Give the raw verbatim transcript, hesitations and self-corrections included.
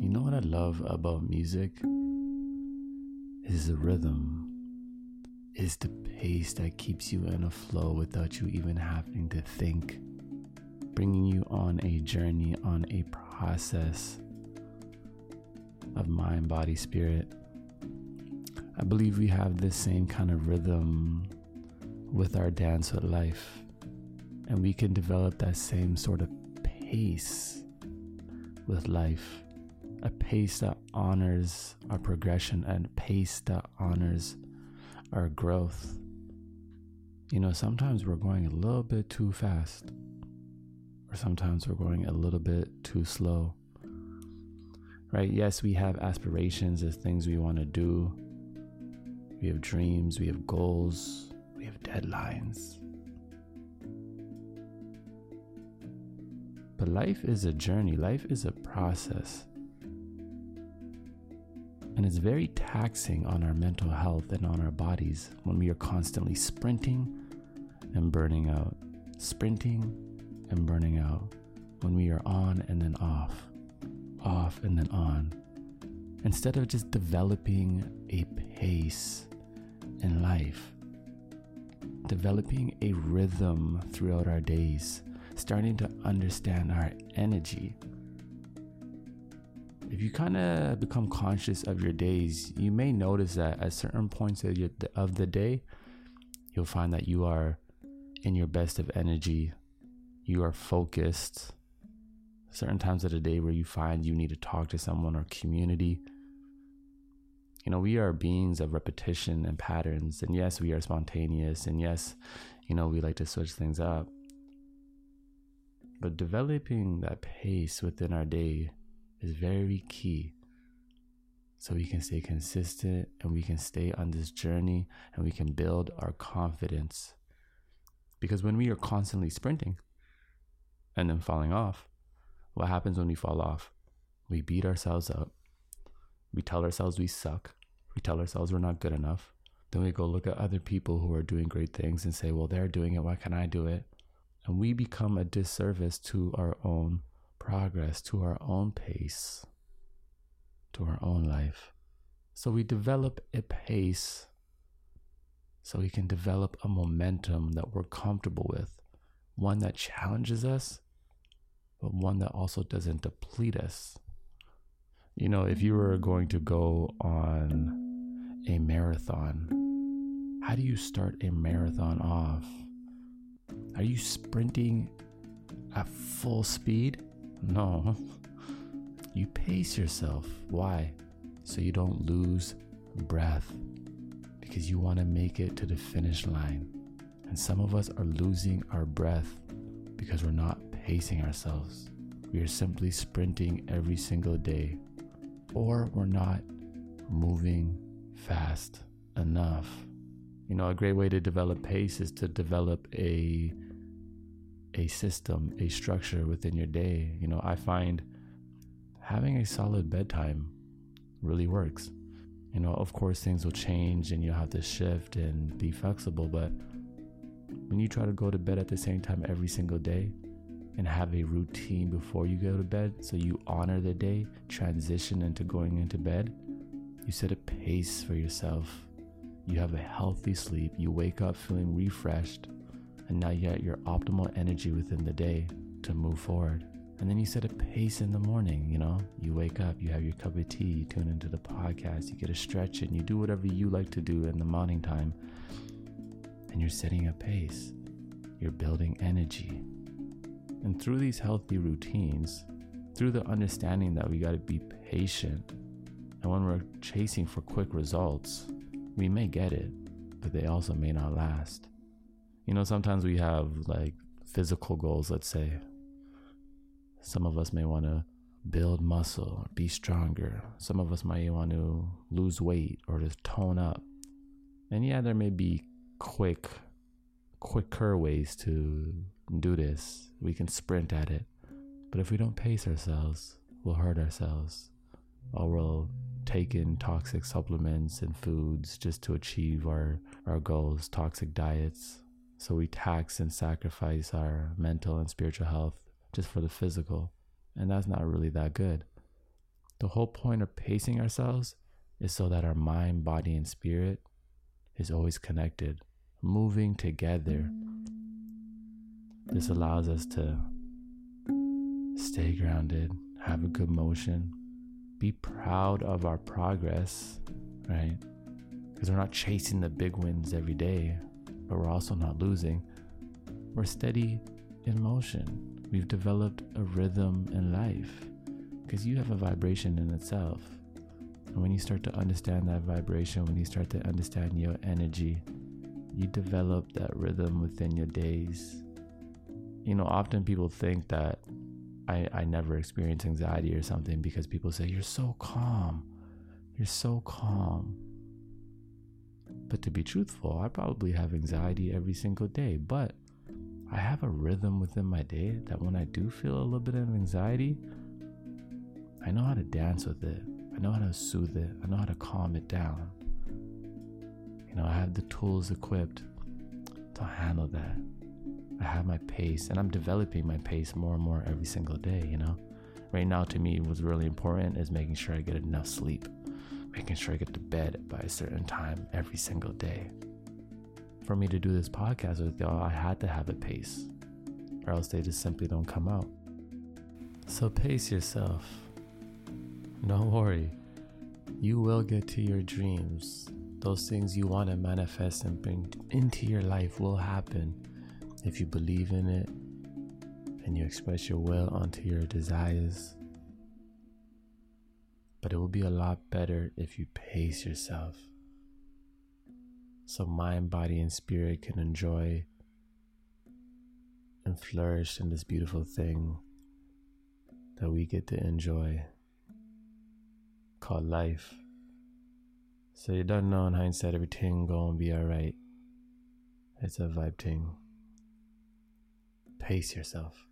You know what I love about music is the rhythm, is the pace that keeps you in a flow without you even having to think, bringing you on a journey, on a process of mind, body, spirit. I believe we have this same kind of rhythm with our dance with life, and we can develop that same sort of pace with life, a pace that honors our progression and a pace that honors our growth. You know, sometimes we're going a little bit too fast, or sometimes we're going a little bit too slow, right? Yes, we have aspirations, there's things we want to do. We have dreams, we have goals, we have deadlines. But life is a journey, life is a process. And it's very taxing on our mental health and on our bodies when we are constantly sprinting and burning out, sprinting and burning out, when we are on and then off, off and then on. Instead of just developing a pace in life, developing a rhythm throughout our days, starting to understand our energy. If you kind of become conscious of your days, you may notice that at certain points of, your, of the day, you'll find that you are in your best of energy, you are focused. Certain times of the day where you find you need to talk to someone or community. You know, we are beings of repetition and patterns, and yes, we are spontaneous, and yes, you know, we like to switch things up. But developing that pace within our day is very key, so we can stay consistent and we can stay on this journey and we can build our confidence. Because when we are constantly sprinting and then falling off, what happens when we fall off? We beat ourselves up. We tell ourselves we suck. We tell ourselves we're not good enough. Then we go look at other people who are doing great things and say, well, they're doing it, why can't I do it? And we become a disservice to our own progress, to our own pace, to our own life. So we develop a pace so we can develop a momentum that we're comfortable with, one that challenges us, but one that also doesn't deplete us. You know, if you were going to go on a marathon, how do you start a marathon off? Are you sprinting at full speed? No. You pace yourself. Why? So you don't lose breath, because you want to make it to the finish line. And some of us are losing our breath because we're not pacing ourselves. We are simply sprinting every single day, or we're not moving fast enough. You know, a great way to develop pace is to develop a a system, a structure within your day. You know, I find having a solid bedtime really works. You know, of course, things will change and you'll have to shift and be flexible, but when you try to go to bed at the same time every single day and have a routine before you go to bed, so you honor the day, transition into going into bed, you set a pace for yourself. You have a healthy sleep, you wake up feeling refreshed, and now you have your optimal energy within the day to move forward. And then you set a pace in the morning, you know? You wake up, you have your cup of tea, you tune into the podcast, you get a stretch, and you do whatever you like to do in the morning time. And you're setting a pace. You're building energy. And through these healthy routines, through the understanding that we gotta be patient, and when we're chasing for quick results, we may get it, but they also may not last. You know, sometimes we have like physical goals, let's say. Some of us may wanna build muscle or be stronger. Some of us might want to lose weight or just tone up. And yeah, there may be quick, quicker ways to do this. We can sprint at it, but if we don't pace ourselves, we'll hurt ourselves, or we'll take in toxic supplements and foods just to achieve our our goals, toxic diets. So we tax and sacrifice our mental and spiritual health just for the physical, and that's not really that good. The whole point of pacing ourselves is so that our mind, body, and spirit is always connected, moving together. This allows us to stay grounded, have a good motion, be proud of our progress, right? Because we're not chasing the big wins every day, but we're also not losing. We're steady in motion. We've developed a rhythm in life because you have a vibration in itself. And when you start to understand that vibration, when you start to understand your energy, you develop that rhythm within your days. You know, often people think that I, I never experience anxiety or something because people say, you're so calm, you're so calm. But to be truthful, I probably have anxiety every single day, but I have a rhythm within my day that when I do feel a little bit of anxiety, I know how to dance with it. I know how to soothe it. I know how to calm it down. You know, I have the tools equipped to handle that. I have my pace, and I'm developing my pace more and more every single day, you know? Right now, to me, what's really important is making sure I get enough sleep, making sure I get to bed by a certain time every single day. For me to do this podcast with y'all, I had to have a pace, or else they just simply don't come out. So pace yourself. Don't worry. You will get to your dreams. Those things you want to manifest and bring into your life will happen. If you believe in it and you express your will onto your desires, but it will be a lot better if you pace yourself so mind, body, and spirit can enjoy and flourish in this beautiful thing that we get to enjoy called life. So you don't know in hindsight everything gonna be alright. It's a vibe thing. Pace yourself.